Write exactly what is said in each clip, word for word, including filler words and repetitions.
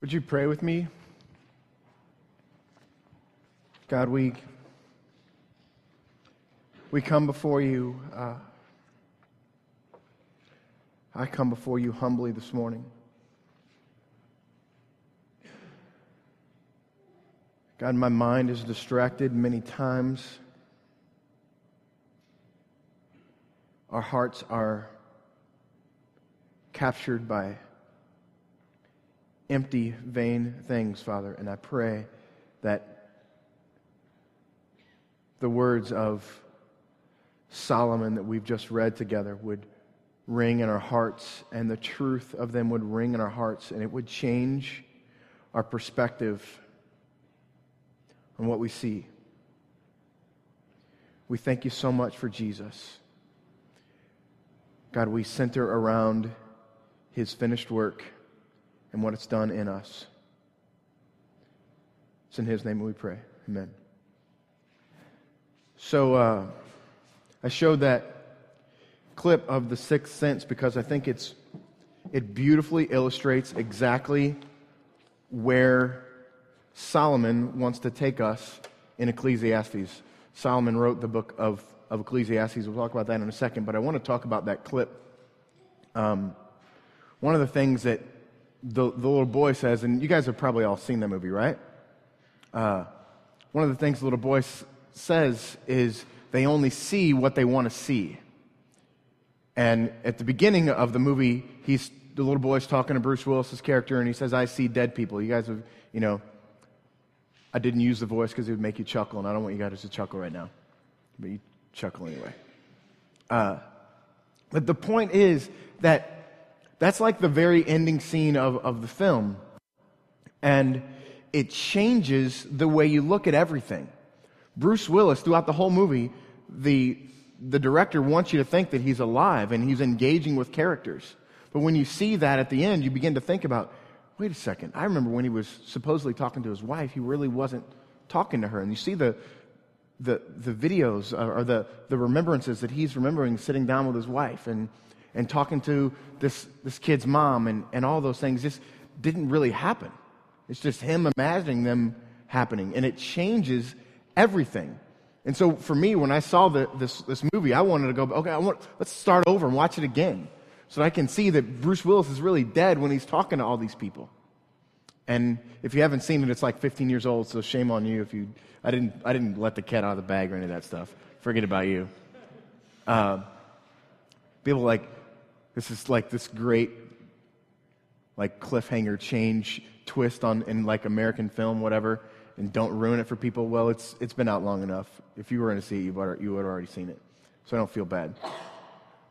Would you pray with me? God, we, we come before you. Uh, I come before you humbly this morning. God, my mind is distracted many times. Our hearts are captured by empty, vain things, Father, and I pray that the words of Solomon that we've just read together would ring in our hearts, and the truth of them would ring in our hearts, and it would change our perspective on what we see. We thank you so much for Jesus. God, we center around his finished work and what it's done in us. It's in his name we pray. Amen. So uh, I showed that clip of The Sixth Sense because I think it's it beautifully illustrates exactly where Solomon wants to take us in Ecclesiastes. Solomon wrote the book of, of Ecclesiastes. We'll talk about that in a second, but I want to talk about that clip. Um, one of the things that The, the little boy says, and you guys have probably all seen that movie, right? Uh, one of the things the little boy s- says is they only see what they want to see. And at the beginning of the movie, he's the little boy's talking to Bruce Willis's character, and he says, "I see dead people." You guys have, you know, I didn't use the voice because it would make you chuckle, and I don't want you guys to chuckle right now, but you chuckle anyway. Uh, but the point is that that's like the very ending scene of, of the film. And it changes the way you look at everything. Bruce Willis, throughout the whole movie, the, the director wants you to think that he's alive and he's engaging with characters. But when you see that at the end, you begin to think about, wait a second, I remember when he was supposedly talking to his wife, he really wasn't talking to her. And you see the the, the videos or the, the remembrances that he's remembering sitting down with his wife and and talking to this this kid's mom and, and all those things just didn't really happen. It's just him imagining them happening, and it changes everything. And so for me, when I saw the, this this movie, I wanted to go, okay, I want, let's start over and watch it again so that I can see that Bruce Willis is really dead when he's talking to all these people. And if you haven't seen it, it's like fifteen years old, so shame on you if you, I didn't, I didn't let the cat out of the bag or any of that stuff. Forget about you. Uh, people like, this is like this great like cliffhanger change twist on in like American film, whatever, and don't ruin it for people. Well, it's it's been out long enough. If you were going to see it, you would, you would have already seen it. So I don't feel bad.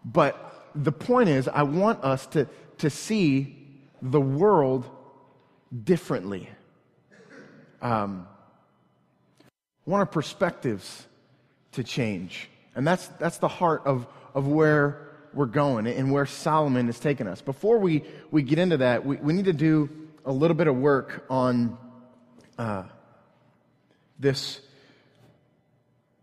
But the point is, I want us to, to see the world differently. Um, I want our perspectives to change. And that's that's the heart of, of where we're going and where Solomon has taken us. Before we, we get into that, we, we need to do a little bit of work on uh, this,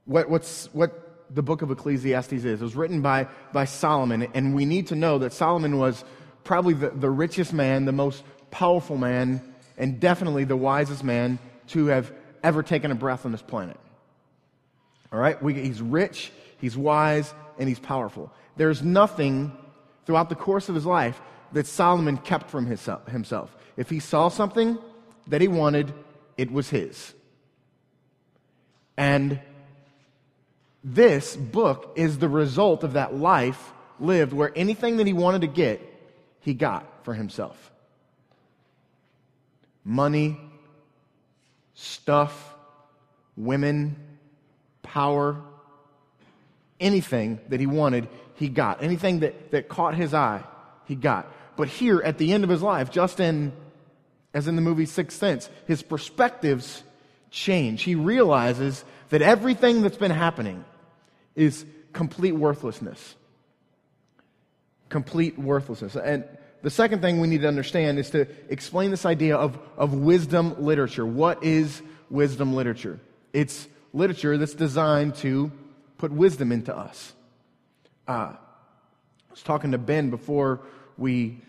what what's what the book of Ecclesiastes is. It was written by, by Solomon, and we need to know that Solomon was probably the, the richest man, the most powerful man, and definitely the wisest man to have ever taken a breath on this planet. All right? We, he's rich, he's wise, and he's powerful. There's nothing throughout the course of his life that Solomon kept from his, himself. If he saw something that he wanted, it was his. And this book is the result of that life lived where anything that he wanted to get, he got for himself. Money, stuff, women, power, anything that he wanted, he got. Anything that, that caught his eye, he got. But here, at the end of his life, just in, as in the movie Sixth Sense, his perspectives change. He realizes that everything that's been happening is complete worthlessness. Complete worthlessness. And the second thing we need to understand is to explain this idea of, of wisdom literature. What is wisdom literature? It's literature that's designed to put wisdom into us. Uh, I was talking to Ben before we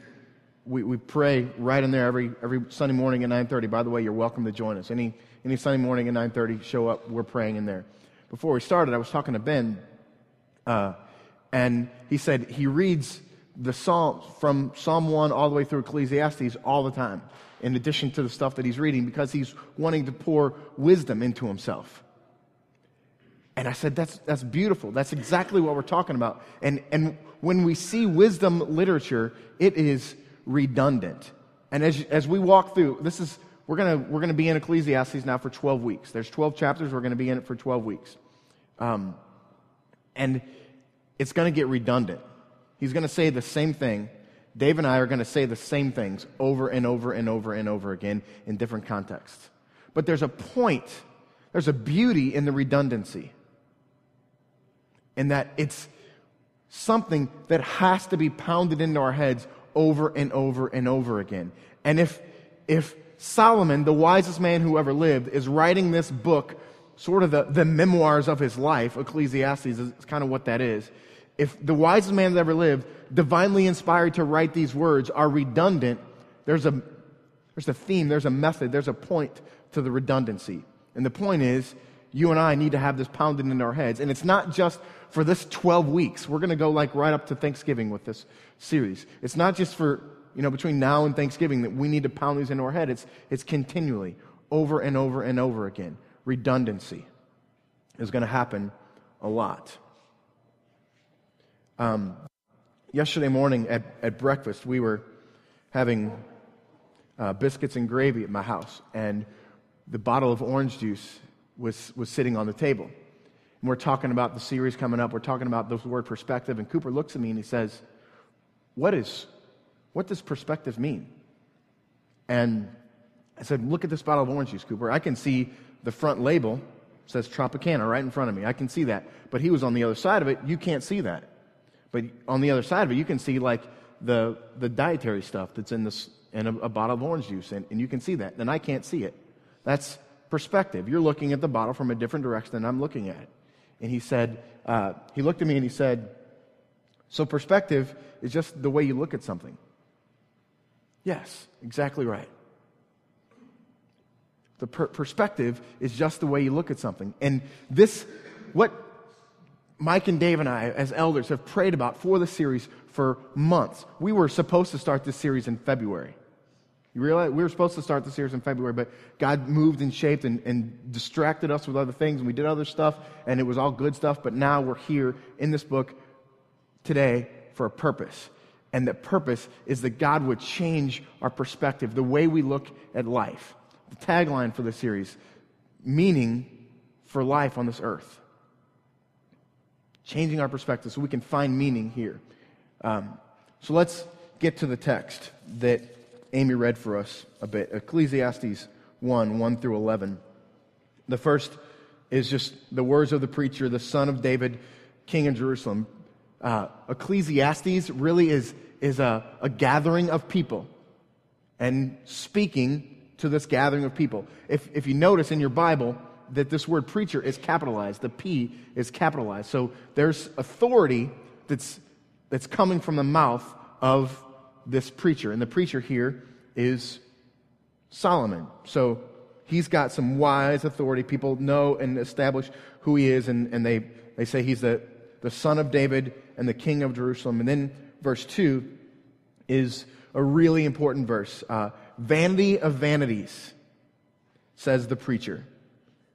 we, we pray right in there every every Sunday morning at nine thirty. By the way, you're welcome to join us. Any any Sunday morning at nine thirty, show up. We're praying in there. Before we started, I was talking to Ben, uh, and he said he reads the Psalms from Psalm one all the way through Ecclesiastes all the time, in addition to the stuff that he's reading, because he's wanting to pour wisdom into himself. And I said, that's that's beautiful. That's exactly what we're talking about. And and when we see wisdom literature, it is redundant. And as as we walk through, this is we're gonna we're gonna be in Ecclesiastes now for twelve weeks. There's twelve chapters. We're gonna be in it for twelve weeks, um, and it's gonna get redundant. He's gonna say the same thing. Dave and I are gonna say the same things over and over and over and over again in different contexts. But there's a point. There's a beauty in the redundancy. And that it's something that has to be pounded into our heads over and over and over again. And if if Solomon, the wisest man who ever lived, is writing this book, sort of the, the memoirs of his life, Ecclesiastes is kind of what that is. If the wisest man that ever lived, divinely inspired to write these words, are redundant, there's a there's a theme, there's a method, there's a point to the redundancy. And the point is, you and I need to have this pounded into our heads. And it's not just for this twelve weeks. We're going to go like right up to Thanksgiving with this series. It's not just for, you know, between now and Thanksgiving that we need to pound these into our head. It's, it's continually, over and over and over again. Redundancy is going to happen a lot. Um, yesterday morning at, at breakfast, we were having uh, biscuits and gravy at my house. And the bottle of orange juice was was sitting on the table. And we're talking about the series coming up. We're talking about the word perspective. And Cooper looks at me and he says, what is, what does perspective mean? And I said, look at this bottle of orange juice, Cooper. I can see the front label says Tropicana right in front of me. I can see that. But he was on the other side of it. You can't see that. But on the other side of it, you can see like the, the dietary stuff that's in, this, in a, a bottle of orange juice. And, and you can see that. And I can't see it. That's perspective. You're looking at the bottle from a different direction than I'm looking at it. And he said, uh, he looked at me and he said, so perspective is just the way you look at something. Yes, exactly right. The per- perspective is just the way you look at something. And this, what Mike and Dave and I as elders have prayed about for the series for months. We were supposed to start this series in February. You realize we were supposed to start the series in February, but God moved and shaped and, and distracted us with other things, and we did other stuff, and it was all good stuff, but now we're here in this book today for a purpose. And the purpose is that God would change our perspective, the way we look at life. The tagline for the series, meaning for life on this earth. Changing our perspective so we can find meaning here. Um, so let's get to the text that Amy read for us a bit. Ecclesiastes one, one through eleven. The first is just the words of the preacher, the son of David, king of Jerusalem. Uh, Ecclesiastes really is, is a, a gathering of people and speaking to this gathering of people. If, if you notice in your Bible that this word preacher is capitalized, the P is capitalized. So there's authority that's, that's coming from the mouth of this preacher, and the preacher here is Solomon. So he's got some wise authority. People know and establish who he is, and, and they, they say he's the, the son of David and the king of Jerusalem. And then verse two is a really important verse. Uh, vanity of vanities, says the preacher.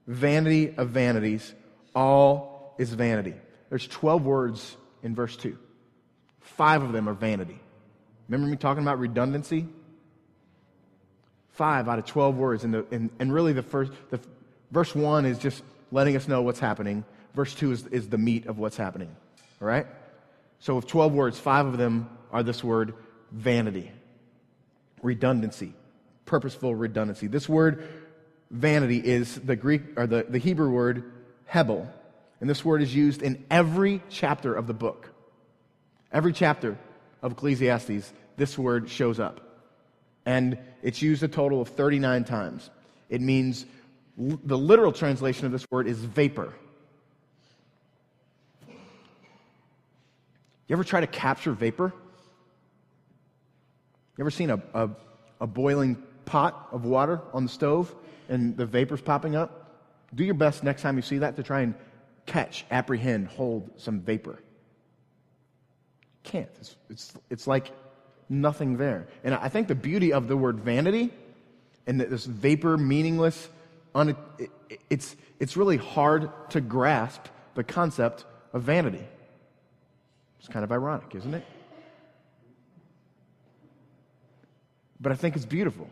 Vanity of vanities, all is vanity. There's twelve words in verse two. Five of them are vanity. Remember me talking about redundancy? Five out of twelve words, and and and really the first, the verse one is just letting us know what's happening. Verse two is, is the meat of what's happening. All right. So of twelve words, five of them are this word vanity, redundancy, purposeful redundancy. This word vanity is the Greek or the, the Hebrew word hebel, and this word is used in every chapter of the book. Every chapter of Ecclesiastes, this word shows up. And it's used a total of thirty-nine times. It means, the literal translation of this word is vapor. You ever try to capture vapor? You ever seen a, a, a boiling pot of water on the stove and the vapor's popping up? Do your best next time you see that to try and catch, apprehend, hold some vapor. Can't. It's, it's, it's like nothing there. And I think the beauty of the word vanity and that this vapor, meaningless, un, it, it's, it's really hard to grasp the concept of vanity. It's kind of ironic, isn't it? But I think it's beautiful.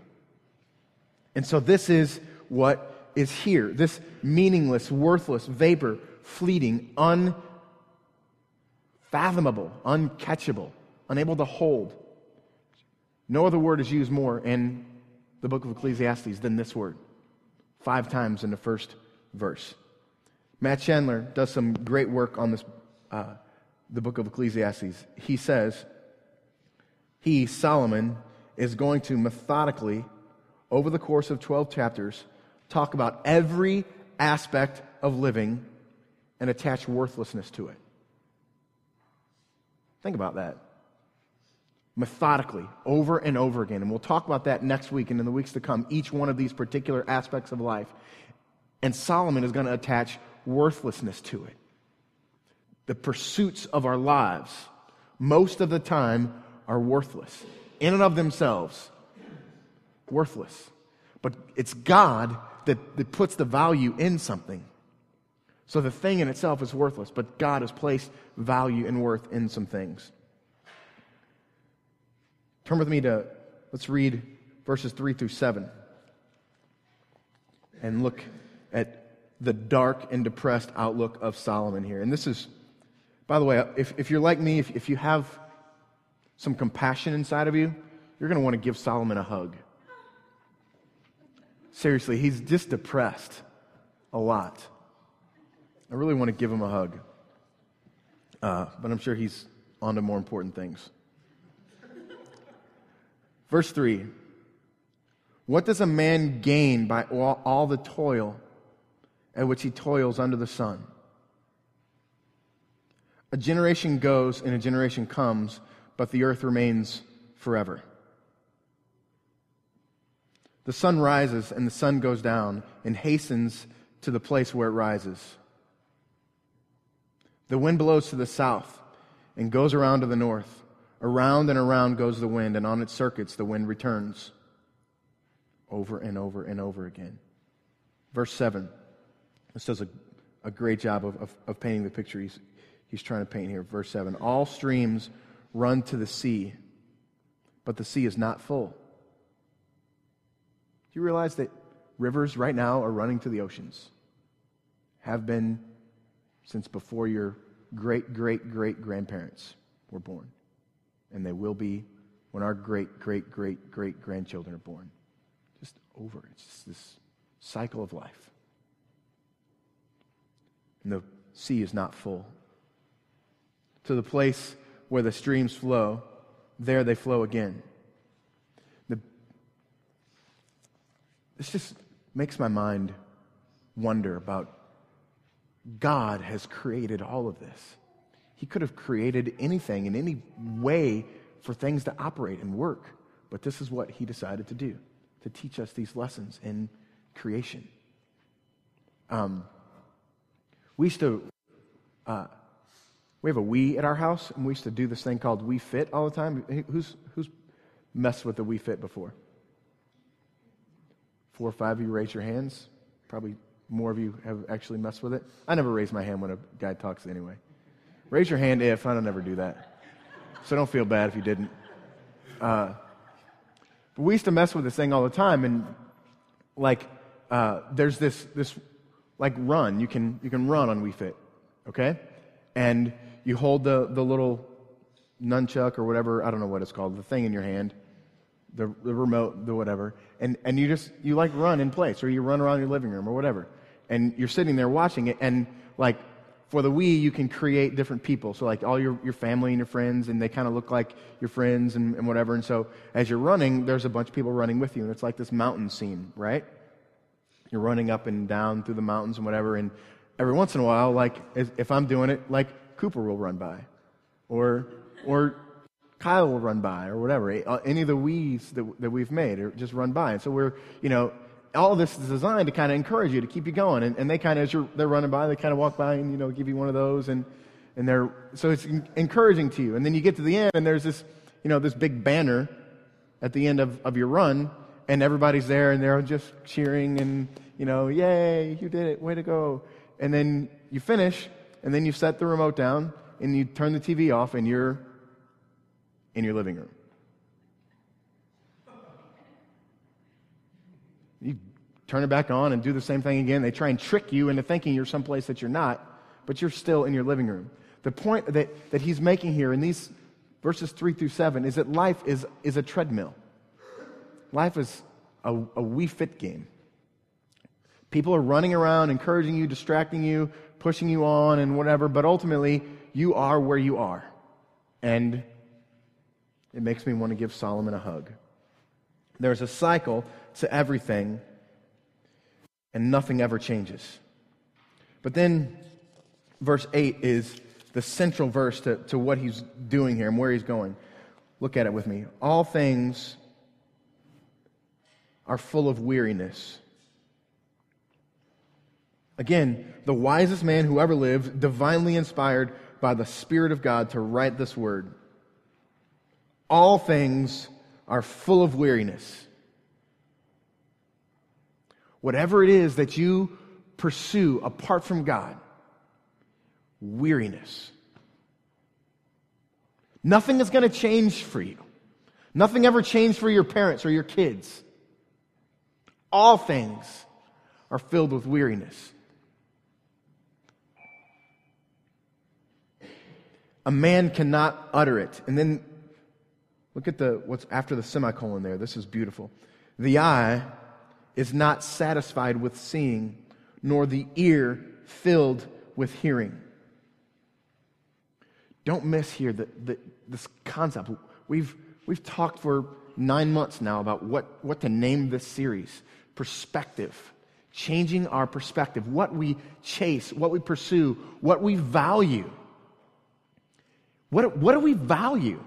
And so this is what is here. This meaningless, worthless, vapor, fleeting, unfathomable, uncatchable, unable to hold. No other word is used more in the book of Ecclesiastes than this word. Five times in the first verse. Matt Chandler does some great work on this, uh, the book of Ecclesiastes. He says, he, Solomon, is going to methodically, over the course of twelve chapters, talk about every aspect of living and attach worthlessness to it. Think about that. Methodically, over and over again. And we'll talk about that next week and in the weeks to come, each one of these particular aspects of life. And Solomon is going to attach worthlessness to it. The pursuits of our lives, most of the time, are worthless. In and of themselves, worthless. But it's God that, that puts the value in something. So the thing in itself is worthless, but God has placed value and worth in some things. Turn with me to, let's read verses three through seven. And look at the dark and depressed outlook of Solomon here. And this is, by the way, if, if you're like me, if, if you have some compassion inside of you, you're going to want to give Solomon a hug. Seriously, he's just depressed a lot. I really want to give him a hug. Uh, but I'm sure he's on to more important things. Verse three. What does a man gain by all, all the toil at which he toils under the sun? A generation goes and a generation comes, but the earth remains forever. The sun rises and the sun goes down and hastens to the place where it rises. The wind blows to the south and goes around to the north. Around and around goes the wind, and on its circuits the wind returns. Over and over and over again. Verse seven. This does a, a great job of, of, of painting the picture he's, he's trying to paint here. Verse seven. All streams run to the sea, but the sea is not full. Do you realize that rivers right now are running to the oceans? Have been since before your great-great-great-grandparents were born. And they will be when our great-great-great-great-grandchildren are born. Just over. It's just this cycle of life. And the sea is not full. To the place where the streams flow, there they flow again. This just makes my mind wonder about God has created all of this. He could have created anything in any way for things to operate and work, but this is what he decided to do, to teach us these lessons in creation. Um, we used to, uh, we have a Wii at our house, and we used to do this thing called Wii Fit all the time. Who's, who's messed with the Wii Fit before? Four or five of you raise your hands. Probably more of you have actually messed with it. I never raise my hand when a guy talks anyway. Raise your hand if, I don't ever do that. So don't feel bad if you didn't. Uh, but we used to mess with this thing all the time, and like uh, there's this this like run. You can you can run on Wii Fit, okay? And you hold the the little nunchuck or whatever, I don't know what it's called, the thing in your hand. The, the remote, the whatever, and, and you just, you like run in place, or you run around your living room, or whatever, and you're sitting there watching it, and like, for the Wii, you can create different people, so like all your, your family and your friends, and they kind of look like your friends, and, and whatever, and so, as you're running, there's a bunch of people running with you, and it's like this mountain scene, right? You're running up and down through the mountains, and whatever, and every once in a while, like, if I'm doing it, like, Cooper will run by, or, or, Kyle will run by, or whatever. Any of the Wii's that, that we've made are just run by. And so we're, you know, all this is designed to kind of encourage you, to keep you going. And, and they kind of, as you're, they're running by, they kind of walk by and, you know, give you one of those. And, and they're, so it's encouraging to you. And then you get to the end, and there's this, you know, this big banner at the end of, of your run, and everybody's there, and they're just cheering and, you know, yay, you did it, way to go. And then you finish, and then you set the remote down, and you turn the T V off, and you're in your living room. You turn it back on and do the same thing again. They try and trick you into thinking you're someplace that you're not, but you're still in your living room. The point that, that he's making here in these verses three through seven is that life is, is a treadmill. Life is a, a Wii Fit game. People are running around, encouraging you, distracting you, pushing you on and whatever, but ultimately, you are where you are. And it makes me want to give Solomon a hug. There's a cycle to everything, and nothing ever changes. But then verse eight is the central verse to, to what he's doing here and where he's going. Look at it with me. All things are full of weariness. Again, the wisest man who ever lived, divinely inspired by the Spirit of God to write this word. All things are full of weariness. Whatever it is that you pursue apart from God, weariness. Nothing is going to change for you. Nothing ever changed for your parents or your kids. All things are filled with weariness. A man cannot utter it. And then look at the what's after the semicolon there. This is beautiful. The eye is not satisfied with seeing, nor the ear filled with hearing. Don't miss here the, the, this concept. We've we've talked for nine months now about what, what to name this series. Perspective. Changing our perspective. What we chase, what we pursue, what we value. What, what do we value?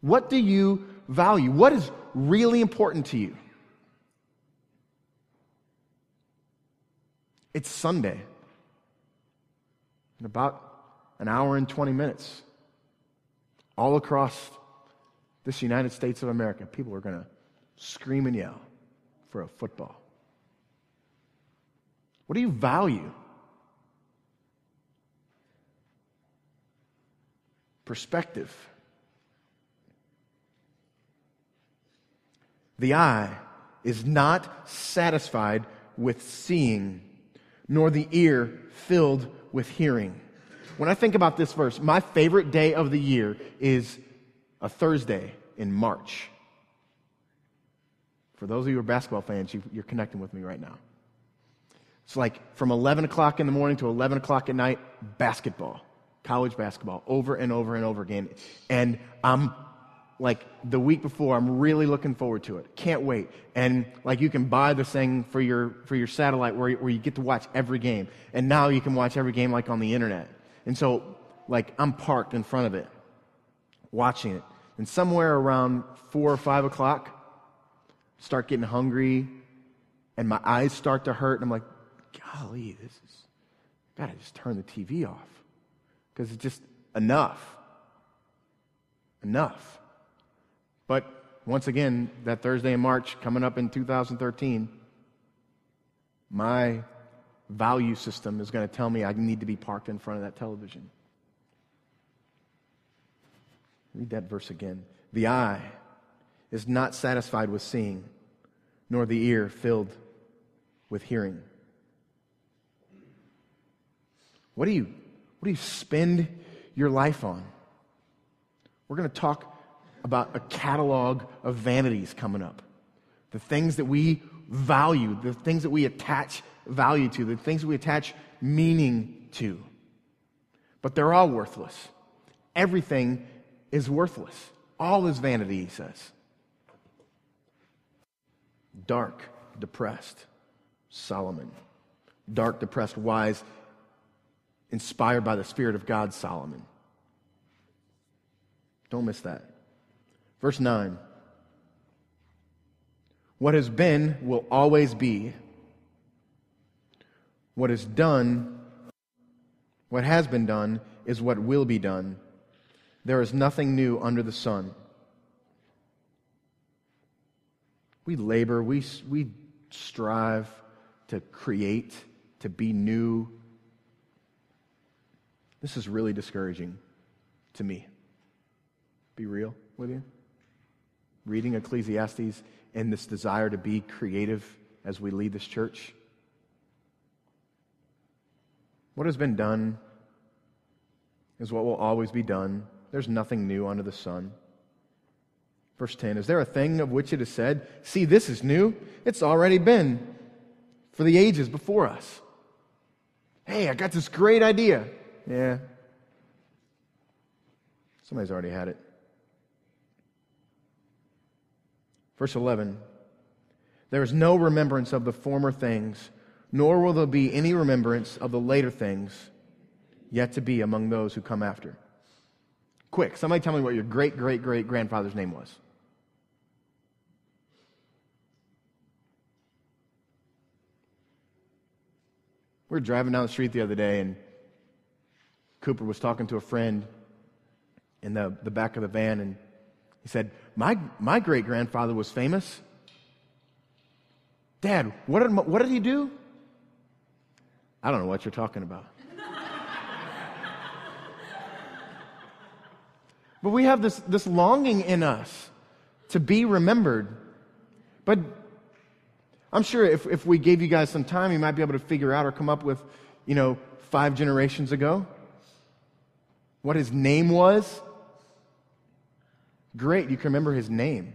What do you value? What is really important to you? It's Sunday. In about an hour and twenty minutes, all across this United States of America, people are going to scream and yell for a football. What do you value? Perspective. The eye is not satisfied with seeing, nor the ear filled with hearing. When I think about this verse, my favorite day of the year is a Thursday in March. For those of you who are basketball fans, you, you're connecting with me right now. It's like from eleven o'clock in the morning to eleven o'clock at night, basketball, college basketball, over and over and over again. And I'm like, the week before, I'm really looking forward to it. Can't wait. And like, you can buy this thing for your for your satellite where, where you get to watch every game. And now you can watch every game like on the internet. And so, like, I'm parked in front of it, watching it. And somewhere around four or five o'clock, start getting hungry, and my eyes start to hurt. And I'm like, golly, this is, I've got to just turn the T V off. Because it's just enough. Enough. But once again, that Thursday in March, coming up in two thousand thirteen, my value system is going to tell me I need to be parked in front of that television. Read that verse again. The eye is not satisfied with seeing, nor the ear filled with hearing. What do you, what do you spend your life on? We're going to talk about a catalog of vanities coming up. The things that we value, the things that we attach value to, the things that we attach meaning to. But they're all worthless. Everything is worthless. All is vanity, he says. Dark, depressed, Solomon. Dark, depressed, wise, inspired by the Spirit of God, Solomon. Don't miss that. Verse nine. What has been will always be. What is done, what has been done, is what will be done. There is nothing new under the sun. We labor, we, we strive to create, to be new. This is really discouraging to me. Be real with you. Reading Ecclesiastes and this desire to be creative as we lead this church. What has been done is what will always be done. There's nothing new under the sun. Verse ten, is there a thing of which it is said, see, this is new? It's already been for the ages before us. Hey, I got this great idea. Yeah. Somebody's already had it. Verse eleven, there is no remembrance of the former things, nor will there be any remembrance of the later things yet to be among those who come after. Quick, somebody tell me what your great-great-great-grandfather's name was. We were driving down the street the other day, and Cooper was talking to a friend in the, the back of the van, and he said, my, my great-grandfather was famous. Dad, what did, what did he do? I don't know what you're talking about. But we have this, this longing in us to be remembered. But I'm sure if, if we gave you guys some time, you might be able to figure out or come up with, you know, five generations ago, what his name was. Great, you can remember his name.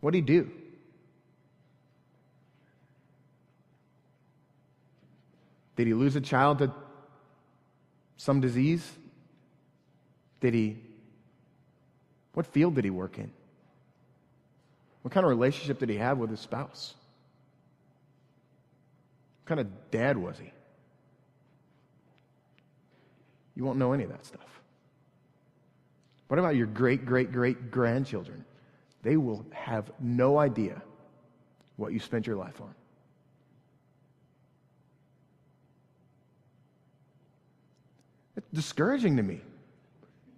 What did he do? Did he lose a child to some disease? Did he... What field did he work in? What kind of relationship did he have with his spouse? What kind of dad was he? You won't know any of that stuff. What about your great-great-great-grandchildren? They will have no idea what you spent your life on. It's discouraging to me.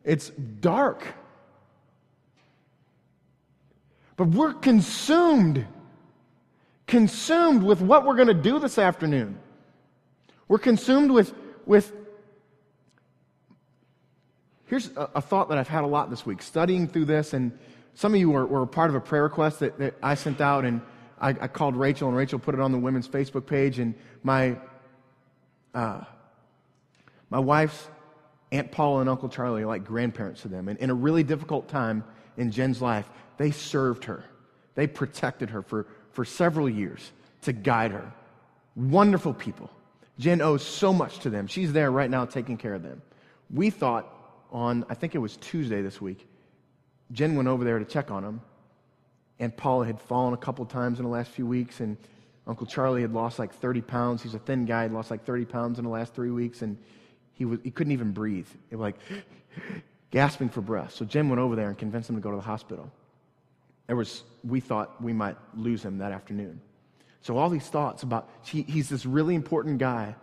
It's dark. But we're consumed, consumed with what we're going to do this afternoon. We're consumed with, with here's a, a thought that I've had a lot this week, studying through this, and some of you were, were part of a prayer request that, that I sent out, and I, I called Rachel, and Rachel put it on the women's Facebook page, and my, uh, my wife's Aunt Paula and Uncle Charlie are like grandparents to them, and in a really difficult time in Jen's life, they served her. They protected her for, for several years to guide her. Wonderful people. Jen owes so much to them. She's there right now taking care of them. We thought on, I think it was Tuesday this week, Jen went over there to check on them, and Paula had fallen a couple times in the last few weeks, and Uncle Charlie had lost like thirty pounds. He's a thin guy. He lost like thirty pounds in the last three weeks, and he was he couldn't even breathe. It was like gasping for breath. So Jen went over there and convinced him to go to the hospital. There was, we thought we might lose him that afternoon. So all these thoughts about, he, he's this really important guy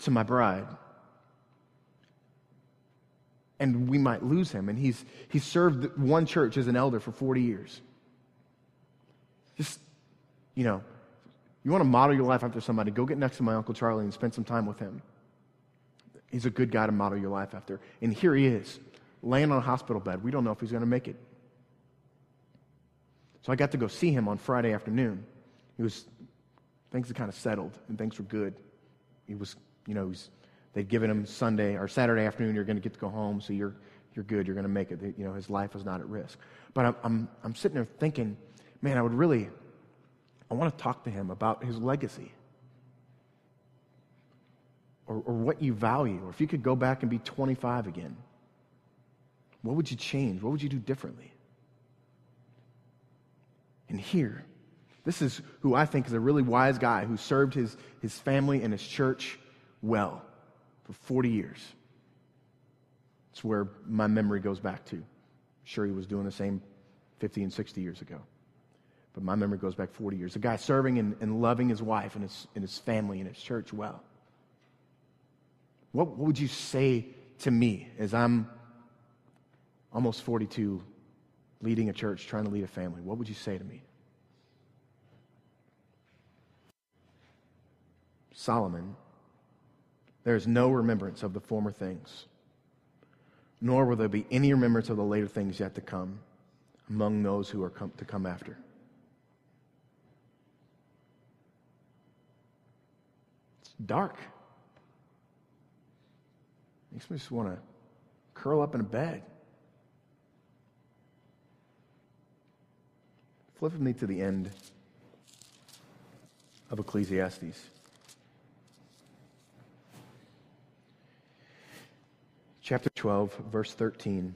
to my bride, and we might lose him. And he's he served one church as an elder for forty years. Just, you know, you want to model your life after somebody, go get next to my Uncle Charlie and spend some time with him. He's a good guy to model your life after. And here he is, laying on a hospital bed. We don't know if he's going to make it. So I got to go see him on Friday afternoon. He was, things had kind of settled and things were good. He was, you know, he's, they'd given him Sunday or Saturday afternoon. You're going to get to go home, so you're you're good. You're going to make it. You know, his life was not at risk. But I'm I'm, I'm sitting there thinking, man, I would really, I want to talk to him about his legacy, or or what you value, or if you could go back and be twenty-five again, what would you change? What would you do differently? And here, this is who I think is a really wise guy who served his, his family and his church well for forty years. It's where my memory goes back to. sure he was doing the same fifty and sixty years ago. But my memory goes back forty years. A guy serving and, and loving his wife and his, and his family and his church well. What, what would you say to me as I'm almost forty-two, leading a church, trying to lead a family? What would you say to me? Solomon, there is no remembrance of the former things, nor will there be any remembrance of the later things yet to come among those who are come, to come after. It's dark. Makes me just want to curl up in a bed. Flip with me to the end of Ecclesiastes. Chapter twelve, verse thirteen.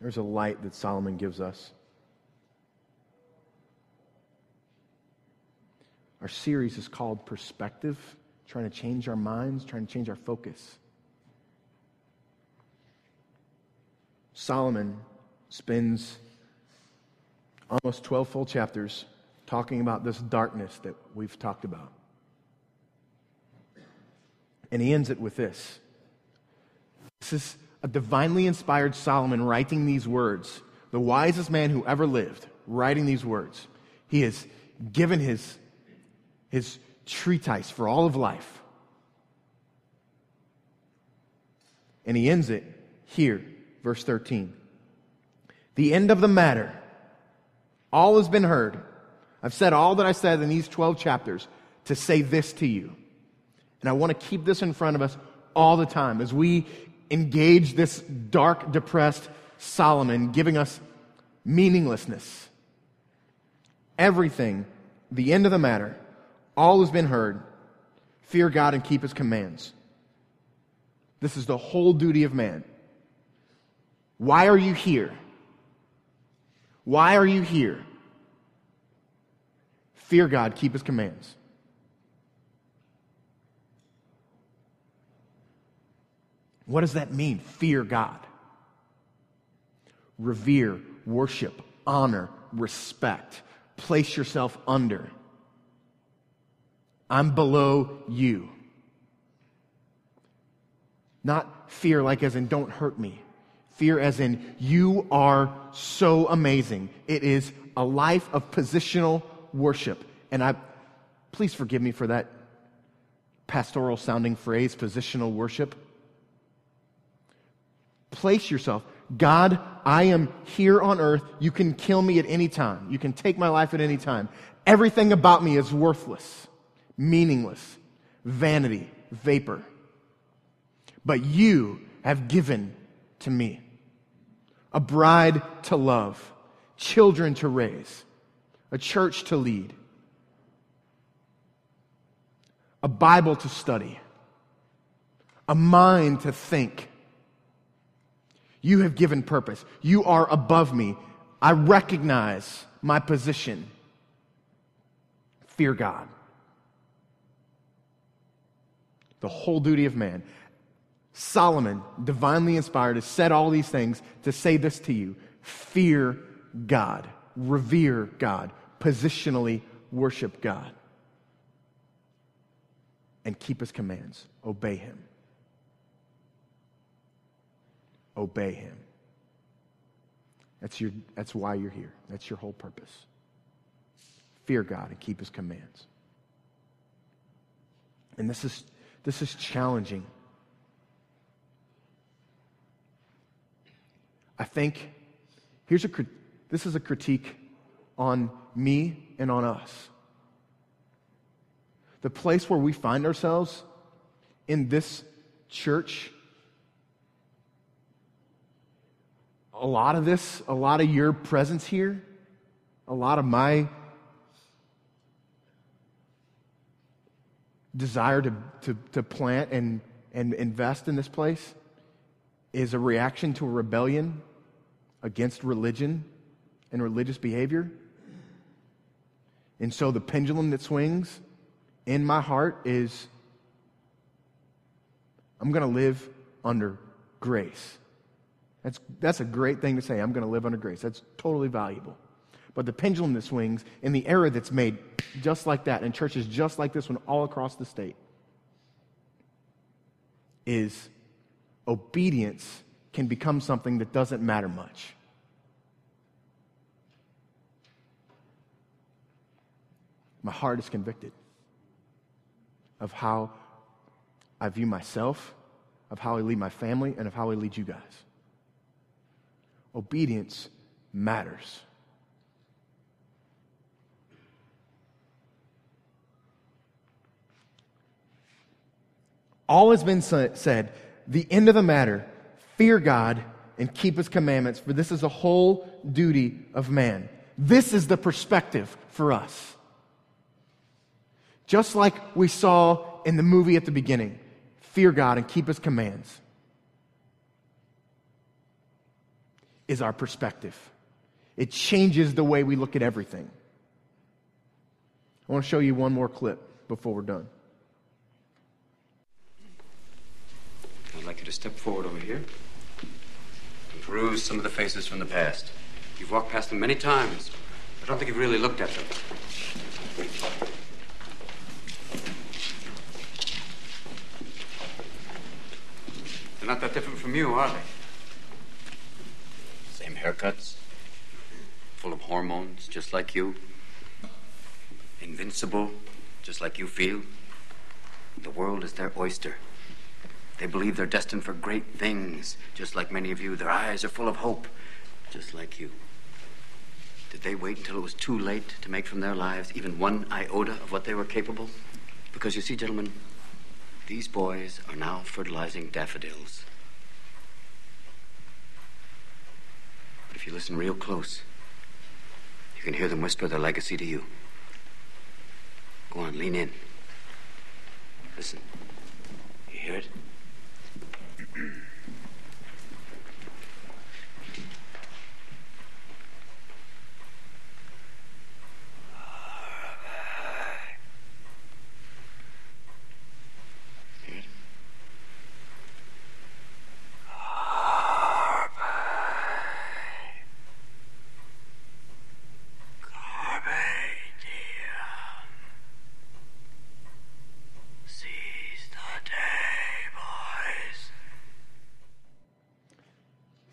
There's a light that Solomon gives us. Our series is called Perspective, trying to change our minds, trying to change our focus. Solomon spends almost twelve full chapters talking about this darkness that we've talked about. And he ends it with this. This is a divinely inspired Solomon writing these words. The wisest man who ever lived, writing these words. He has given his, his treatise for all of life. And he ends it here, verse thirteen. The end of the matter. All has been heard. I've said all that I said in these twelve chapters to say this to you. And I want to keep this in front of us all the time as we engage this dark, depressed Solomon, giving us meaninglessness. Everything, the end of the matter, all has been heard. Fear God and keep his commands. This is the whole duty of man. Why are you here? Why are you here? Fear God, keep his commands. What does that mean? Fear God. Revere, worship, honor, respect. Place yourself under. I'm below you. Not fear like as in don't hurt me. Fear as in you are so amazing. It is a life of positional worship. And I, please forgive me for that pastoral sounding phrase, positional worship. Place yourself. God, I am here on earth. You can kill me at any time. You can take my life at any time. Everything about me is worthless, meaningless, vanity, vapor. But you have given to me a bride to love, children to raise, a church to lead, a Bible to study, a mind to think. You have given purpose. You are above me. I recognize my position. Fear God. The whole duty of man. Solomon, divinely inspired, has said all these things to say this to you. Fear God. Revere God. Positionally worship God. And keep his commands. Obey him. Obey him. That's your. That's why you're here. That's your whole purpose. Fear God and keep his commands. And this is this is challenging. I think here's a this is a critique on me and on us. The place where we find ourselves in this church. A lot of this, a lot of your presence here, a lot of my desire to, to, to plant and, and invest in this place is a reaction to a rebellion against religion and religious behavior. And so the pendulum that swings in my heart is I'm going to live under grace. That's, that's a great thing to say. I'm going to live under grace. That's totally valuable. But the pendulum that swings and the error that's made just like that in churches just like this one all across the state is obedience can become something that doesn't matter much. My heart is convicted of how I view myself, of how I lead my family, and of how I lead you guys. Obedience matters. All has been said. The end of the matter, fear God and keep his commandments, for this is the whole duty of man. This is the perspective for us. Just like we saw in the movie at the beginning, fear God and keep his commands is our perspective. It changes the way we look at everything. I want to show you one more clip before we're done. I'd like you to step forward over here and peruse some of the faces from the past. You've walked past them many times, but I don't think you've really looked at them. They're not that different from you, are they? Same haircuts, full of hormones, just like you. Invincible, just like you feel. The world is their oyster. They believe they're destined for great things, just like many of you. Their eyes are full of hope, just like you. Did they wait until it was too late to make from their lives even one iota of what they were capable? Because you see, gentlemen, these boys are now fertilizing daffodils. But if you listen real close, you can hear them whisper their legacy to you. Go on, lean in. Listen. You hear it?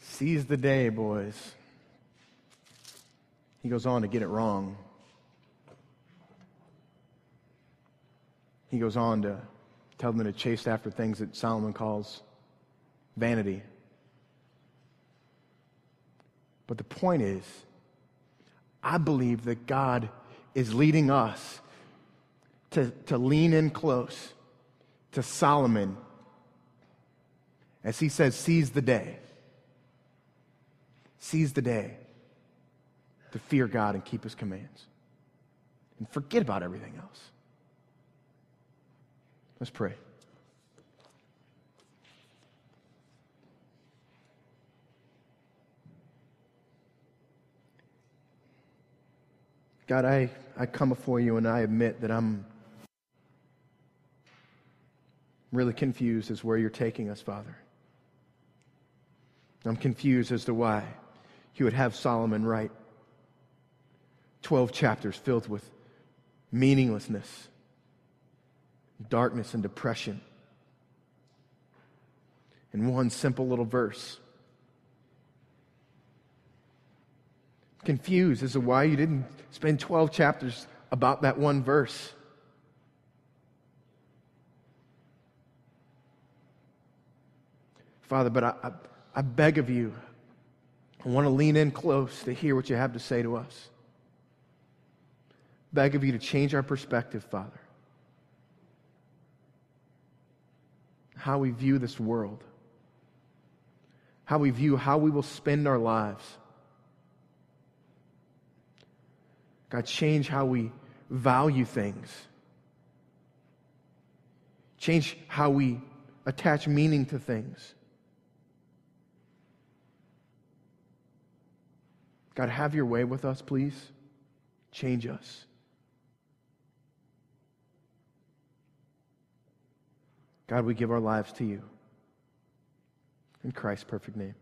Seize the day, boys. He goes on to get it wrong. He goes on to tell them to chase after things that Solomon calls vanity. But the point is, I believe that God is leading us to, to lean in close to Solomon as he says, seize the day. Seize the day to fear God and keep his commands. And forget about everything else. Let's pray. God, I, I come before you and I admit that I'm really confused as to where you're taking us, Father. I'm confused as to why you would have Solomon write twelve chapters filled with meaninglessness, darkness, and depression, and one simple little verse. I'm confused as to why you didn't spend twelve chapters about that one verse. Father, but I, I, I beg of you, I want to lean in close to hear what you have to say to us. Beg of you to change our perspective, Father. How we view this world. How we view how we will spend our lives. God, change how we value things. Change how we attach meaning to things. God, have your way with us, please. Change us. God, we give our lives to you. In Christ's perfect name,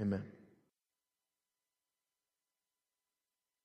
amen.